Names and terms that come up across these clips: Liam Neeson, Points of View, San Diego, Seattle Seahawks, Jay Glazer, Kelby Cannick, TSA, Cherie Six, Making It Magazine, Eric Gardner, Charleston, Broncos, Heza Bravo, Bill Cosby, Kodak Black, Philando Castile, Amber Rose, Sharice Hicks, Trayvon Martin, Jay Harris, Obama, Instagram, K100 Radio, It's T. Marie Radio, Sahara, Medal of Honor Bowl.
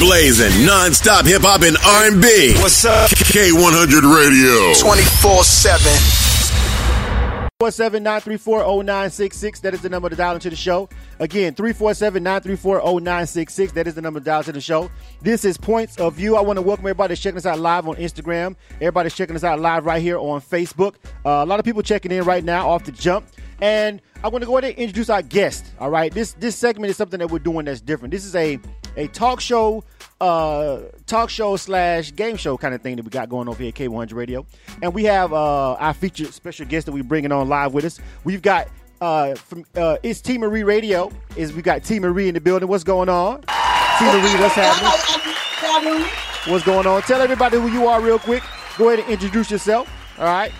blazing non-stop hip-hop and R&B. What's up? K100 Radio. 24-7. 347-934-0966. That is the number to dial into the show. Again, 347-934-0966. That is the number to dial into the show. This is Points of View. I want to welcome everybody that's checking us out live on Instagram. Everybody's checking us out live right here on Facebook. A lot of people checking in right now off the jump. And I'm going to go ahead and introduce our guest, all right? This segment is something that we're doing that's different. This is a talk show slash game show kind of thing that we got going over here at K100 Radio. And we have our featured special guest that we're bringing on live with us. We've got from It's T. Marie Radio. We got T. Marie in the building. What's going on? T. Marie, what's happening? What's going on? Tell everybody who you are real quick. Go ahead and introduce yourself, all right?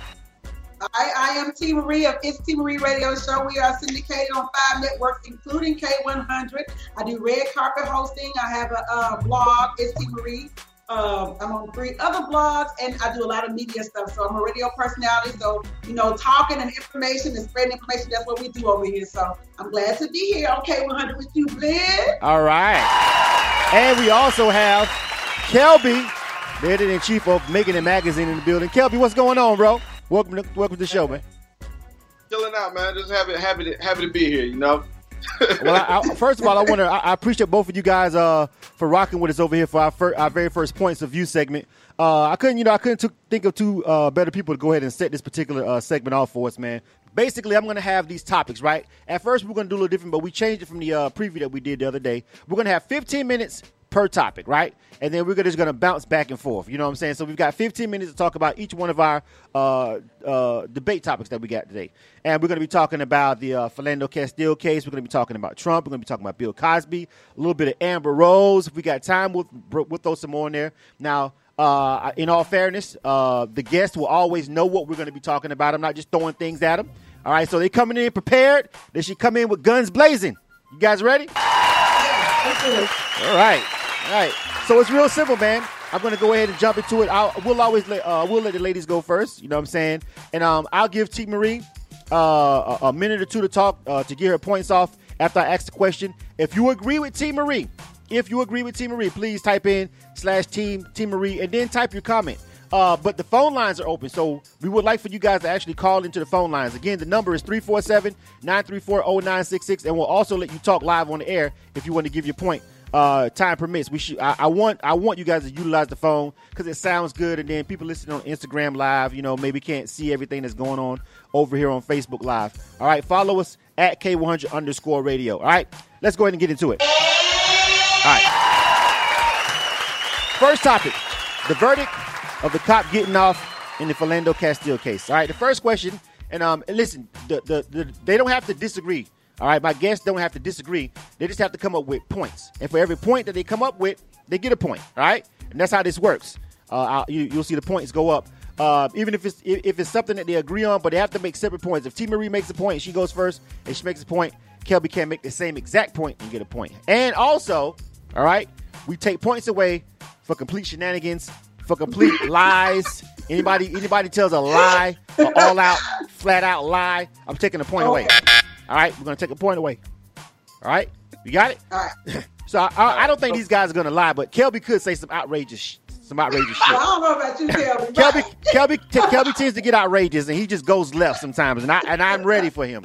I am T. Marie of It's T. Marie Radio Show. We are syndicated on 5 networks, including K100. I do red carpet hosting. I have a blog, It's T. Marie. I'm on 3 other blogs, and I do a lot of media stuff. So I'm a radio personality. So, you know, talking and information and spreading information, that's what we do over here. So I'm glad to be here on K100 with you, Blitz. All right. And we also have Kelby, the editor-in-chief of Making It Magazine in the building. Kelby, what's going on, bro? Welcome to the show, man. Chilling out, man. Just happy to be here, you know. Well, first of all, I appreciate both of you guys for rocking with us over here for our very first Points of View segment. I couldn't think of two better people to go ahead and set this particular segment off for us, man. Basically, I'm going to have these topics, right? At first, we're going to do a little different, but we changed it from the preview that we did the other day. We're going to have 15 minutes per topic, right? And then we're just going to bounce back and forth. You know what I'm saying? So we've got 15 minutes to talk about each one of our debate topics that we got today. And we're going to be talking about the Philando Castile case. We're going to be talking about Trump. We're going to be talking about Bill Cosby. A little bit of Amber Rose. If we got time, we'll throw some more in there. Now, in all fairness, the guests will always know what we're going to be talking about. I'm not just throwing things at them. All right, so they're coming in prepared. They should come in with guns blazing. You guys ready? All right. All right, so it's real simple, man. I'm going to go ahead and jump into it. We'll let the ladies go first, you know what I'm saying? And I'll give T. Marie a minute or two to talk, to get her points off after I ask the question. If you agree with T. Marie, please type in /Team T. Marie and then type your comment. But the phone lines are open, so we would like for you guys to actually call into the phone lines. Again, the number is 347-934-0966, and we'll also let you talk live on the air if you want to give your point. Time permits. I want you guys to utilize the phone because it sounds good, and then people listening on Instagram Live, you know, maybe can't see everything that's going on over here on Facebook Live. All right, follow us at K100_radio. All right, let's go ahead and get into it. All right, first topic: the verdict of the cop getting off in the Philando Castile case. All right, the first question, and listen, they don't have to disagree. All right, my guests don't have to disagree. They just have to come up with points. And for every point that they come up with, they get a point, all right? And that's how this works. You'll see the points go up. Even if it's something that they agree on, but they have to make separate points. If T. Marie makes a point, she goes first, and she makes a point, Kelby can't make the same exact point and get a point. And also, all right, we take points away for complete shenanigans, for complete lies. Anybody tells a lie, an all-out, flat-out lie, I'm taking a point away. All right, we're going to take a point away. All right, you got it? All right. So I don't think these guys are going to lie, but Kelby could say some outrageous shit. I don't know about you, Kelby. Kelby tends to get outrageous, and he just goes left sometimes, and I'm ready for him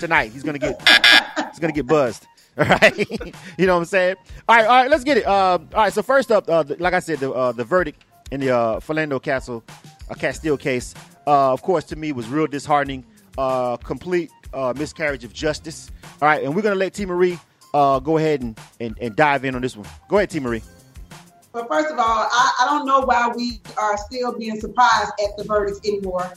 tonight. He's going to get buzzed. All right? You know what I'm saying? All right, let's get it. All right, so first up, like I said, the verdict in the Philando Castile case, of course, to me was real disheartening, complete miscarriage of justice. All right, and we're going to let T. Marie go ahead and dive in on this one. Go ahead, T. Marie. Well, first of all, I don't know why we are still being surprised at the verdicts anymore.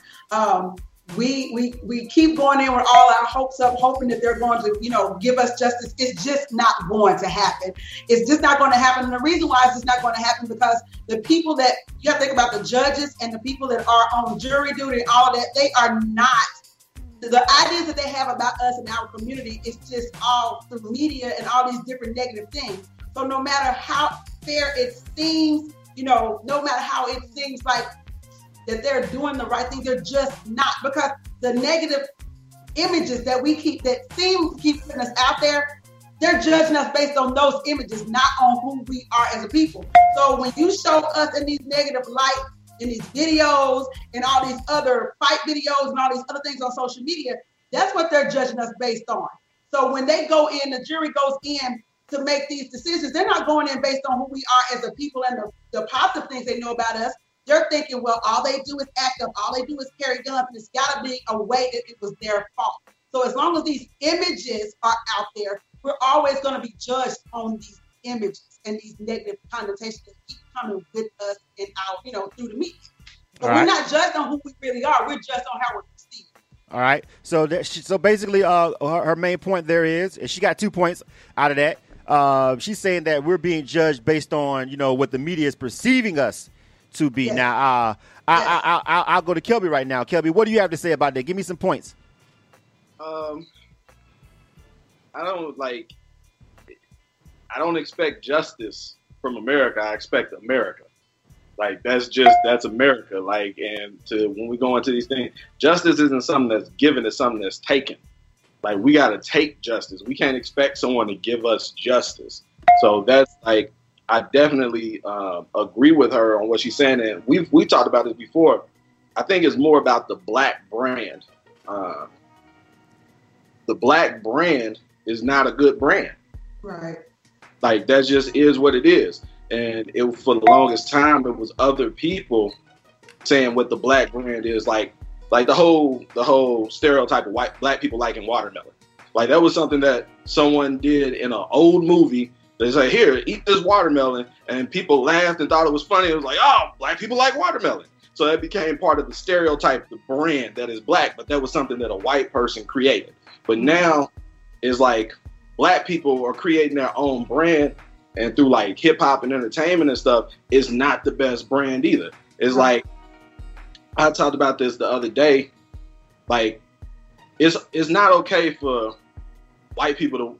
We keep going in with all our hopes up, hoping that they're going to, you know, give us justice. It's just not going to happen. It's just not going to happen. And the reason why it's just not going to happen because the people that, you have to think about the judges and the people that are on jury duty and all that, they are not. The ideas that they have about us and our community is just all through media and all these different negative things. So no matter how fair it seems, you know, no matter how it seems like that they're doing the right thing, they're just not, because the negative images that we keep, that seem to keep putting us out there, They're judging us based on those images, not on who we are as a people. So when you show us in these negative lights, in these videos, and all these other fight videos and all these other things on social media, that's what they're judging us based on. So when they go in, the jury goes in to make these decisions, they're not going in based on who we are as a people and the positive things they know about us. They're thinking, well, all they do is act up, all they do is carry guns, and it's gotta be a way that it was their fault. So as long as these images are out there, we're always gonna be judged on these images and these negative connotations that keep coming with us and out, through the media. But we're not judged on who we really are, we're judged on how we're perceived. All right, so basically her main point there is, and she got 2 points out of that, she's saying that we're being judged based on, what the media is perceiving us to be. Yes. Now, I'll go to Kelby right now. Kelby, what do you have to say about that? Give me some points. I don't expect justice from America. I expect America. That's America. When we go into these things, justice isn't something that's given, it's something that's taken. We got to take justice. We can't expect someone to give us justice. So that's I definitely agree with her on what she's saying, and we talked about this before. I think it's more about the black brand. The black brand is not a good brand, right? That just is what it is, and for the longest time it was other people saying what the black brand is, like the whole stereotype of white black people liking watermelon. That was something that someone did in an old movie. They say, here, eat this watermelon, and people laughed and thought it was funny. It was oh, black people like watermelon. So that became part of the stereotype, the brand that is black, but that was something that a white person created. But now it's black people are creating their own brand, and through hip hop and entertainment and stuff, it's not the best brand either. It's I talked about this the other day, it's not okay for white people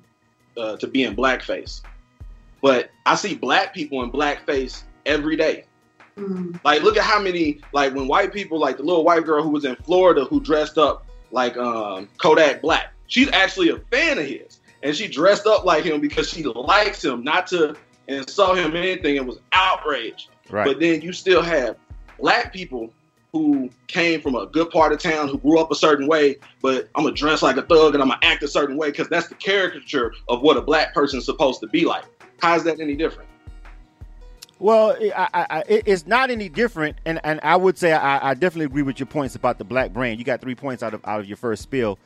to be in blackface. But I see black people in blackface every day. Mm-hmm. Look at how many, when white people, the little white girl who was in Florida who dressed up Kodak Black. She's actually a fan of his. And she dressed up like him because she likes him, not to insult him or anything. It was outrage. Right. But then you still have black people who came from a good part of town, who grew up a certain way, but I'm going to dress like a thug and I'm going to act a certain way because that's the caricature of what a black person's supposed to be like. How is that any different? Well, it's not any different, and I would say I definitely agree with your points about the black brand. You got 3 points out of your first spiel.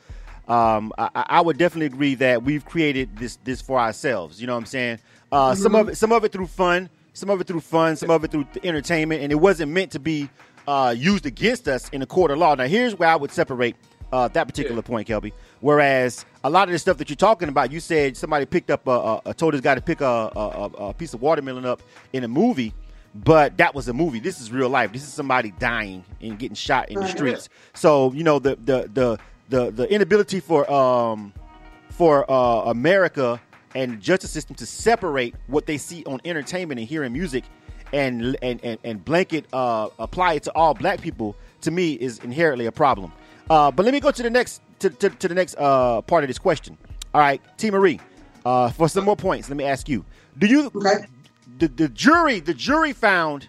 I would definitely agree that we've created this for ourselves. You know what I'm saying? Mm-hmm. Some of it through fun, some of it through entertainment, and it wasn't meant to be used against us in a court of law. Now, here's where I would separate that particular point, Kelby. Whereas a lot of the stuff that you're talking about, you said somebody picked up told this guy to pick a piece of watermelon up in a movie, but that was a movie. This is real life. This is somebody dying and getting shot in the streets. So the inability for America and the justice system to separate what they see on entertainment and hearing music and blanket apply it to all black people, to me, is inherently a problem. But let me go to the next part of this question. All right, T. Marie, for some more points, let me ask you: do you the jury found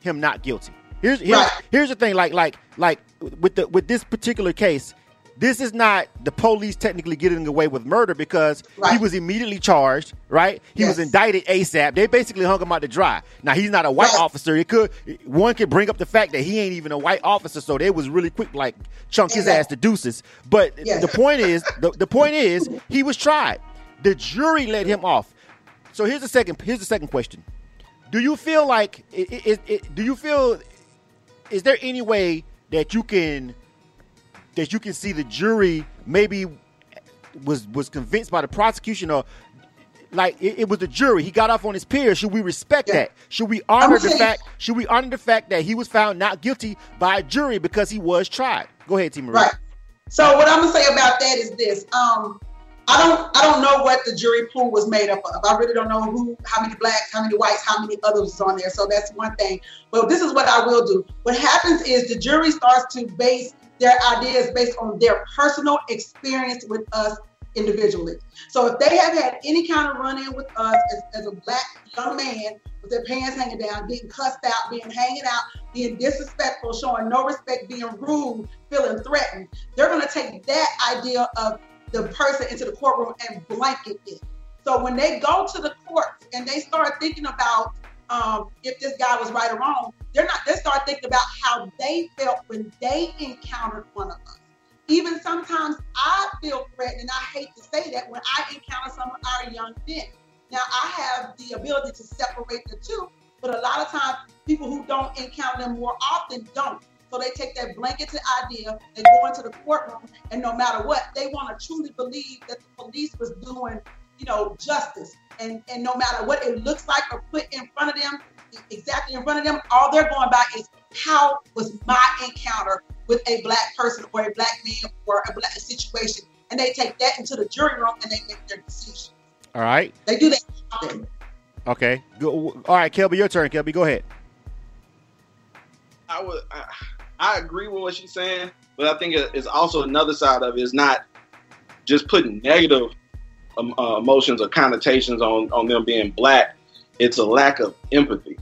him not guilty? Here's the thing: with this particular case, this is not the police technically getting away with murder because he was immediately charged, right? He was indicted ASAP. They basically hung him out to dry. Now, he's not a white officer. One could bring up the fact that he ain't even a white officer, so they was really quick, chunk his ass to deuces. But the point is, he was tried. The jury let him off. So here's the second question. Is there any way that you can see the jury maybe was convinced by the prosecution, or it was the jury, he got off on his peers? Should we respect that? Should we honor the fact that he was found not guilty by a jury because he was tried? Go ahead, T. Marie. Right. So what I'm gonna say about that is this: I don't know what the jury pool was made up of. I really don't know how many blacks, how many whites, how many others was on there. So that's one thing. But this is what I will do. What happens is the jury starts to base their ideas based on their personal experience with us individually. So if they have had any kind of run-in with us as a black young man with their pants hanging down, getting cussed out, being hanging out, being disrespectful, showing no respect, being rude, feeling threatened, they're going to take that idea of the person into the courtroom and blanket it. So when they go to the courts and they start thinking about if this guy was right or wrong, they start thinking about how they felt when they encountered one of us. Even sometimes I feel threatened, and I hate to say that, when I encounter some of our young men. Now, I have the ability to separate the two, but a lot of times people who don't encounter them more often don't. So they take that blanketed idea, they go into the courtroom, and no matter what, they want to truly believe that the police was doing, you know, justice. And no matter what it looks like or put in front of them, exactly in front of them, all they're going by is, how was my encounter with a black person or a black man or a black situation? And they take that into the jury room and they make their decision. All right. They do that. Okay. All right, Kelby, your turn. Kelby, go ahead. I agree with what she's saying, but I think it's also another side of it. It's not just putting negative emotions or connotations on them being black. It's a lack of empathy.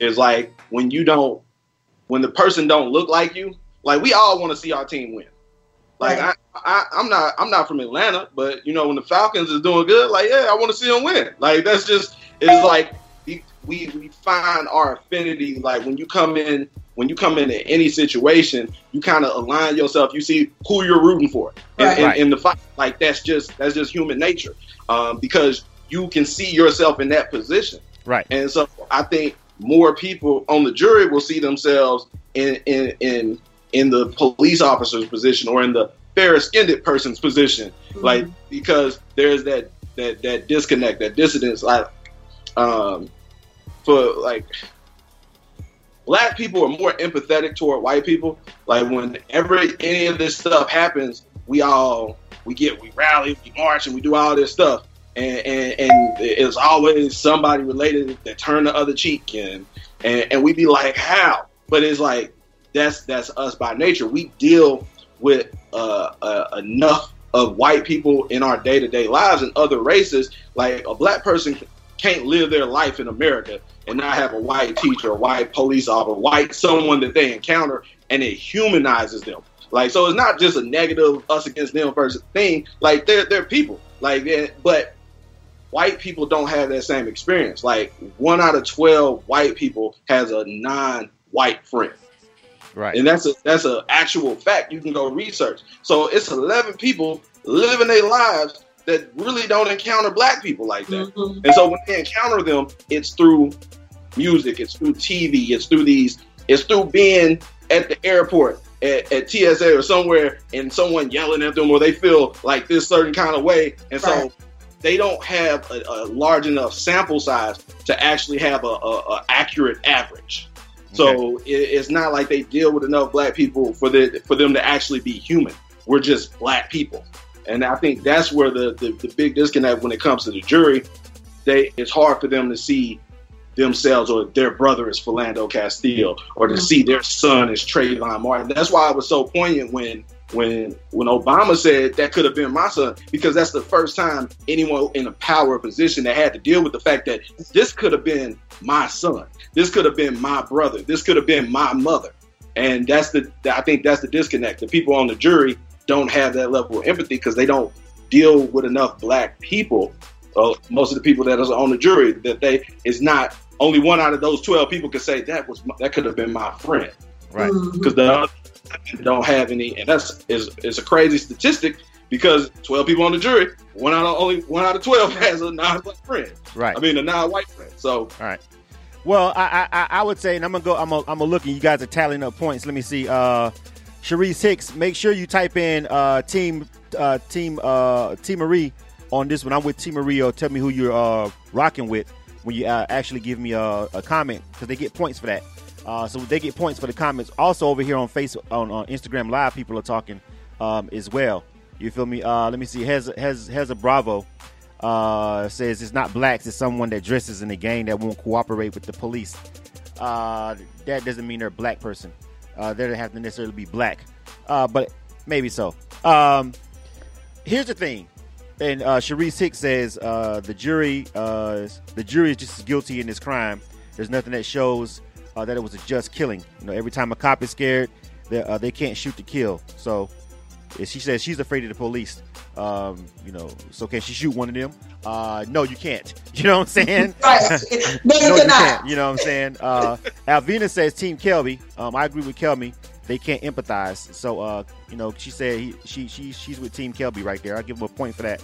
It's like when the person don't look like you, like we all want to see our team win. Like right. I'm not from Atlanta, but you know, when the Falcons is doing good, like, yeah, I want to see them win. Like that's just, it's like we find our affinity. Like when you come in at any situation, you kind of align yourself. You see who you're rooting for in the fight. Like that's just human nature, because you can see yourself in that position. Right. And so I think more people on the jury will see themselves in the police officer's position or in the fair-skinned person's position, mm-hmm. like because there's that disconnect, that dissidence. Like for like black people are more empathetic toward white people. Like whenever any of this stuff happens, we rally, we march, and we do all this stuff. And it's always somebody related that turn the other cheek, and we be like, how? But it's like that's us by nature. We deal with enough of white people in our day-to-day lives and other races. Like a black person can't live their life in America and not have a white teacher, a white police officer, white someone that they encounter, and it humanizes them. Like, so it's not just a negative us against them versus thing. Like they're people. Like, but white people don't have that same experience. Like 1 out of 12 white people has a non-white friend, right? And that's a actual fact. You can go research. So it's 11 people living their lives that really don't encounter black people like that. Mm-hmm. And so when they encounter them, it's through music, it's through TV, it's through being at the airport. At TSA or somewhere, and someone yelling at them, or they feel like this certain kind of way, and right. So they don't have a large enough sample size to actually have a accurate average. Okay. So it's not like they deal with enough black people for them to actually be human. We're just black people, and I think that's where the big disconnect when it comes to the jury. It's hard for them to see themselves or their brother is Philando Castile, or to see their son is Trayvon Martin. That's why I was so poignant when Obama said that could have been my son, because that's the first time anyone in a power position that had to deal with the fact that this could have been my son, this could have been my brother, this could have been my mother. And I think that's the disconnect. The people on the jury don't have that level of empathy because they don't deal with enough black people. Most of the people that are on the jury, that they is not only 1 out of those 12 people could say that could have been my friend, right? Because the other don't have any, and it's a crazy statistic because 12 people on the jury, only one out of 12 has a non-black friend, right? I mean a non-white friend. So all right, well I would say, and I'm gonna look, and you guys are tallying up points. Let me see. Sharice Hicks, make sure you type in T. Marie. On this one, I'm with T. Marie. Tell me who you're rocking with when you actually give me a comment, because they get points for that. So they get points for the comments. Also over here on Facebook, on Instagram Live, people are talking as well. You feel me? Let me see. Heza Bravo says it's not blacks. It's someone that dresses in the gang that won't cooperate with the police. That doesn't mean they're a black person. They don't have to necessarily be black, but maybe so. here's the thing. And Cherie Six says the jury is just as guilty in this crime. There's nothing that shows that it was a just killing. You know, every time a cop is scared, they can't shoot to kill. So she says she's afraid of the police. You know, so can she shoot one of them? No, you can't. You know what I'm saying? No, you can't. You know what I'm saying? Alvina says Team Kelby. I agree with Kelby. They can't empathize. So, you know, she said she's with Team Kelby right there. I'll give him a point for that.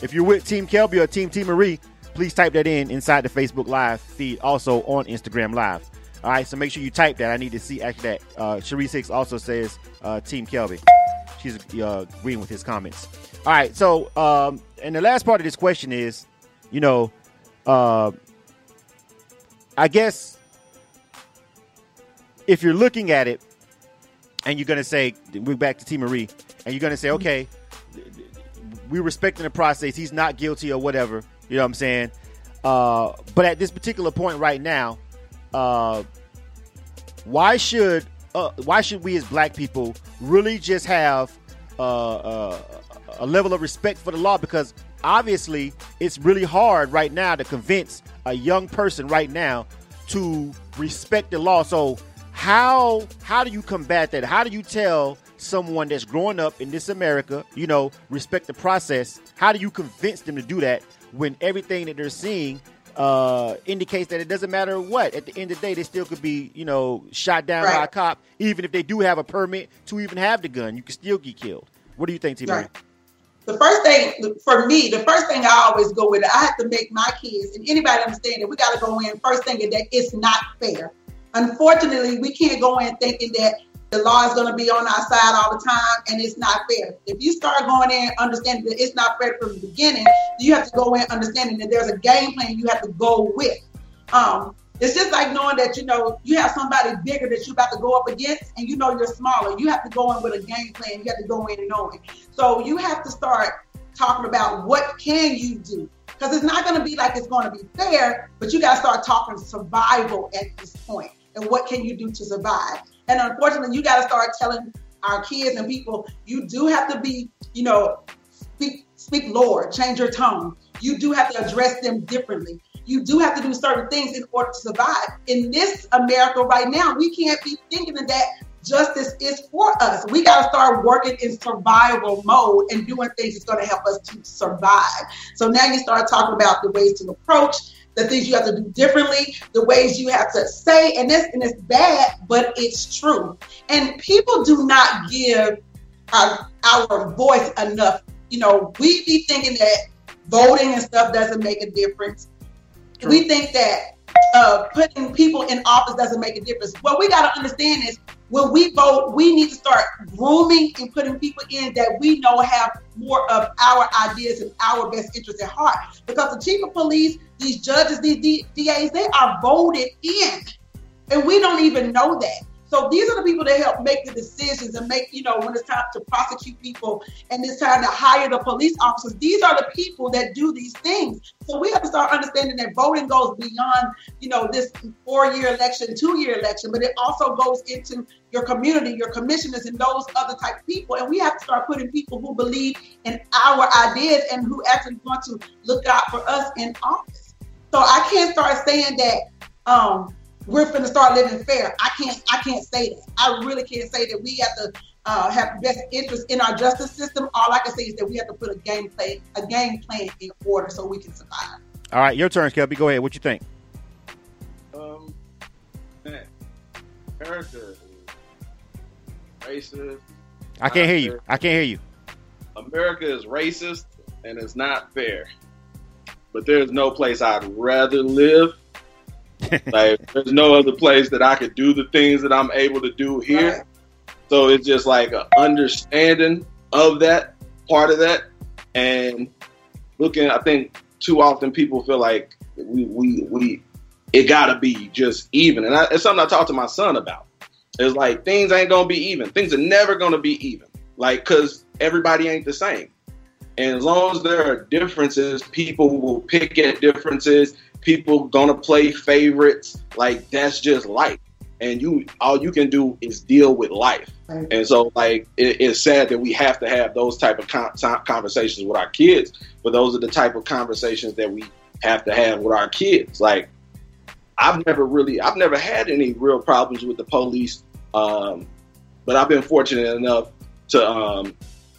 If you're with Team Kelby or Team T. Marie, please type that in inside the Facebook Live feed, also on Instagram Live. All right, so make sure you type that. I need to see actually that. Cherie Six also says Team Kelby. She's agreeing with his comments. All right, so, and the last part of this question is, you know, I guess if you're looking at it, and you're going to say, we're back to T. Marie, and you're going to say, okay, we're respecting the process. He's not guilty or whatever. You know what I'm saying? But at this particular point right now, why should we as black people really just have a level of respect for the law? Because obviously it's really hard right now to convince a young person right now to respect the law. So how do you combat that? How do you tell someone that's growing up in this America, you know, respect the process? How do you convince them to do that when everything that they're seeing indicates that it doesn't matter what? At the end of the day, they still could be, you know, shot down by a cop, even if they do have a permit to even have the gun. You could still get killed. What do you think, T. Marie? Right. The first thing I always go with, I have to make my kids and anybody understand that we got to go in first thinking that it's not fair. Unfortunately, we can't go in thinking that the law is going to be on our side all the time and it's not fair. If you start going in understanding that it's not fair from the beginning, you have to go in understanding that there's a game plan you have to go with. It's just like knowing that, you know, you have somebody bigger that you're about to go up against and you know you're smaller. You have to go in with a game plan. You have to go in and know it. So you have to start talking about what can you do. Because it's not going to be like it's going to be fair, but you got to start talking survival at this point. And what can you do to survive? And unfortunately, you got to start telling our kids and people, you do have to be, you know, speak Lord, change your tone. You do have to address them differently. You do have to do certain things in order to survive. In this America right now, we can't be thinking that justice is for us. We got to start working in survival mode and doing things that's going to help us to survive. So now you start talking about the ways to approach, the things you have to do differently, the ways you have to say, and it's bad, but it's true. And people do not give our voice enough. You know, we be thinking that voting and stuff doesn't make a difference. True. We think that putting people in office doesn't make a difference. What we got to understand is when we vote, we need to start grooming and putting people in that we know have more of our ideas and our best interests at heart. Because the chief of police, these judges, these DAs, they are voted in. And we don't even know that. So these are the people that help make the decisions and make, you know, when it's time to prosecute people and it's time to hire the police officers. These are the people that do these things. So we have to start understanding that voting goes beyond, you know, this 4-year election, 2-year election, but it also goes into your community, your commissioners, and those other type of people. And we have to start putting people who believe in our ideas and who actually want to look out for us in office. So I can't start saying that, we're finna start living fair. I can't say that. I really can't say that we have to have best interest in our justice system. All I can say is that we have to put a game plan in order so we can survive. All right, your turn, Kelby. Go ahead. What you think? That character is racist. I can't hear you. America is racist and it's not fair. But there's no place I'd rather live. Like, there's no other place that I could do the things that I'm able to do here. Right. So it's just like an understanding of that, part of that. And looking, I think too often people feel like we it gotta be just even. And it's something I talk to my son about. It's like, things ain't gonna be even. Things are never gonna be even. Like, cause everybody ain't the same. And as long as there are differences, people will pick at differences. People gonna play favorites. Like, that's just life. and you all you can do is deal with life. Right. And so, like, it's sad that we have to have those type of conversations with our kids, but those are the type of conversations that we have to have with our kids. Like, I've never had any real problems with the police, but I've been fortunate enough to,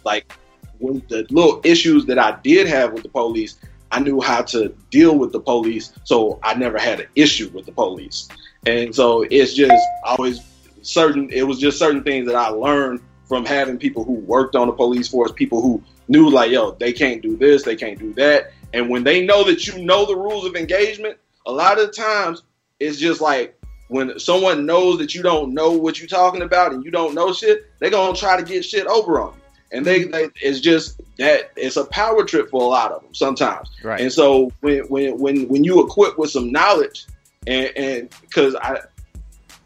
like, when the little issues that I did have with the police, I knew how to deal with the police, so I never had an issue with the police. And so it's just always certain, it was just certain things that I learned from having people who worked on the police force, people who knew, like, yo, they can't do this, they can't do that. And when they know that you know the rules of engagement, a lot of the times it's just like when someone knows that you don't know what you're talking about and you don't know shit, they're going to try to get shit over on you. And they it's just that it's a power trip for a lot of them sometimes. Right. And so when you equip with some knowledge, and because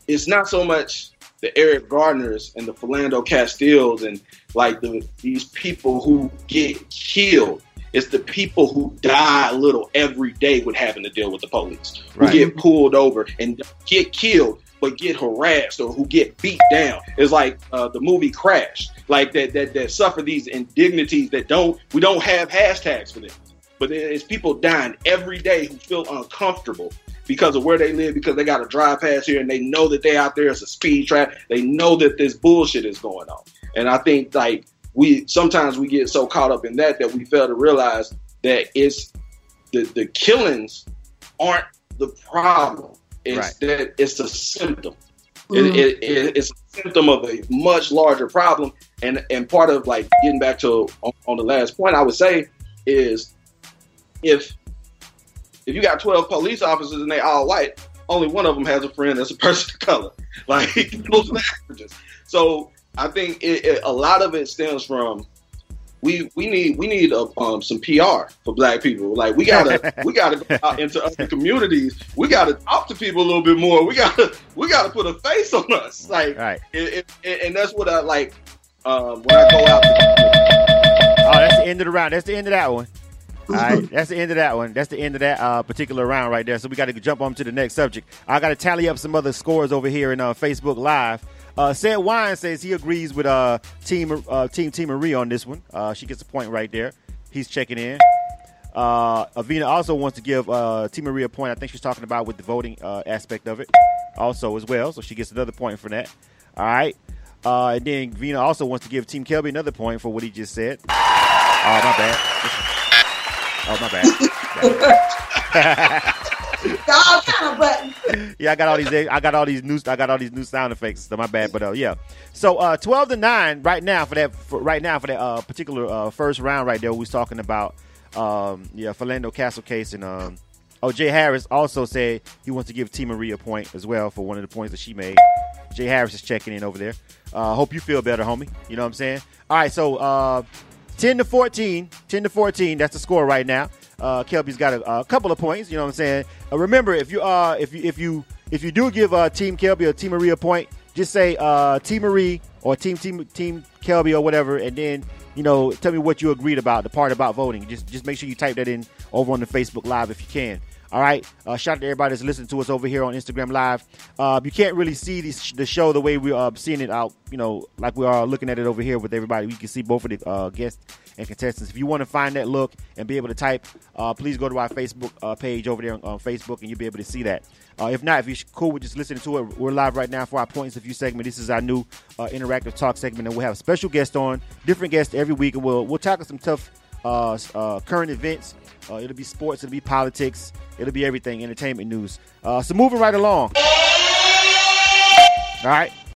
it's not so much the Eric Gardners and the Philando Castiles and like these people who get killed. It's the people who die a little every day with having to deal with the police, who get pulled over and get killed, but get harassed, or who get beat down. It's like the movie Crash, like that suffer these indignities that we don't have hashtags for them. But it's people dying every day who feel uncomfortable because of where they live, because they got to drive past here and they know that they out there. It's a speed trap. They know that this bullshit is going on. And I think like, We sometimes get so caught up in that we fail to realize that it's the killings aren't the problem. It's that it's a symptom. Mm-hmm. It's a symptom of a much larger problem. And part of like getting back to on the last point, I would say is if you got 12 police officers and they all white, only one of them has a friend that's a person of color. Like those averages. So. I think a lot of it stems from we need some PR for Black people. Like we gotta go out into other communities. We gotta talk to people a little bit more. We gotta put a face on us. Like and that's what I like when I go out. Oh, that's the end of the round. That's the end of that one. All right, that's the end of that one. That's the end of that particular round right there. So we got to jump on to the next subject. I got to tally up some other scores over here in Facebook Live. Said Wine says he agrees with Team T. Marie on this one. She gets a point right there. He's checking in. Avina also wants to give T. Marie a point. I think she's talking about with the voting aspect of it also as well. So she gets another point for that. All right. And then Vina also wants to give Team Kelby another point for what he just said. Oh, my bad. All kind of buttons. Yeah, I got all these new sound effects. So my bad, but yeah. So 12-9 right now for that particular first round right there. We was talking about Philando Castle case, and Jay Harris also said he wants to give T. Marie a point as well for one of the points that she made. Jay Harris is checking in over there. Hope you feel better, homie. You know what I'm saying? All right, so 10-14. That's the score right now. Kelby's got a couple of points. You know what I'm saying? Remember, if you do give Team Kelby or Team Marie a point, just say Team Marie or Team Kelby or whatever, and then tell me what you agreed about, the part about voting. Just make sure you type that in over on the Facebook Live if you can. All right. Shout out to everybody that's listening to us over here on Instagram Live. You can't really see the show the way we're seeing it out, like we are looking at it over here with everybody. We can see both of the guests and contestants. If you want to find that look and be able to type, please go to our Facebook page over there on Facebook, and you'll be able to see that. If not, if you're cool with just listening to it, we're live right now for our Points of View segment. This is our new interactive talk segment, and we'll have a special guest on, different guests every week, and we'll tackle some tough current events. It'll be sports, it'll be politics, it'll be everything, entertainment news. So moving right along. All right.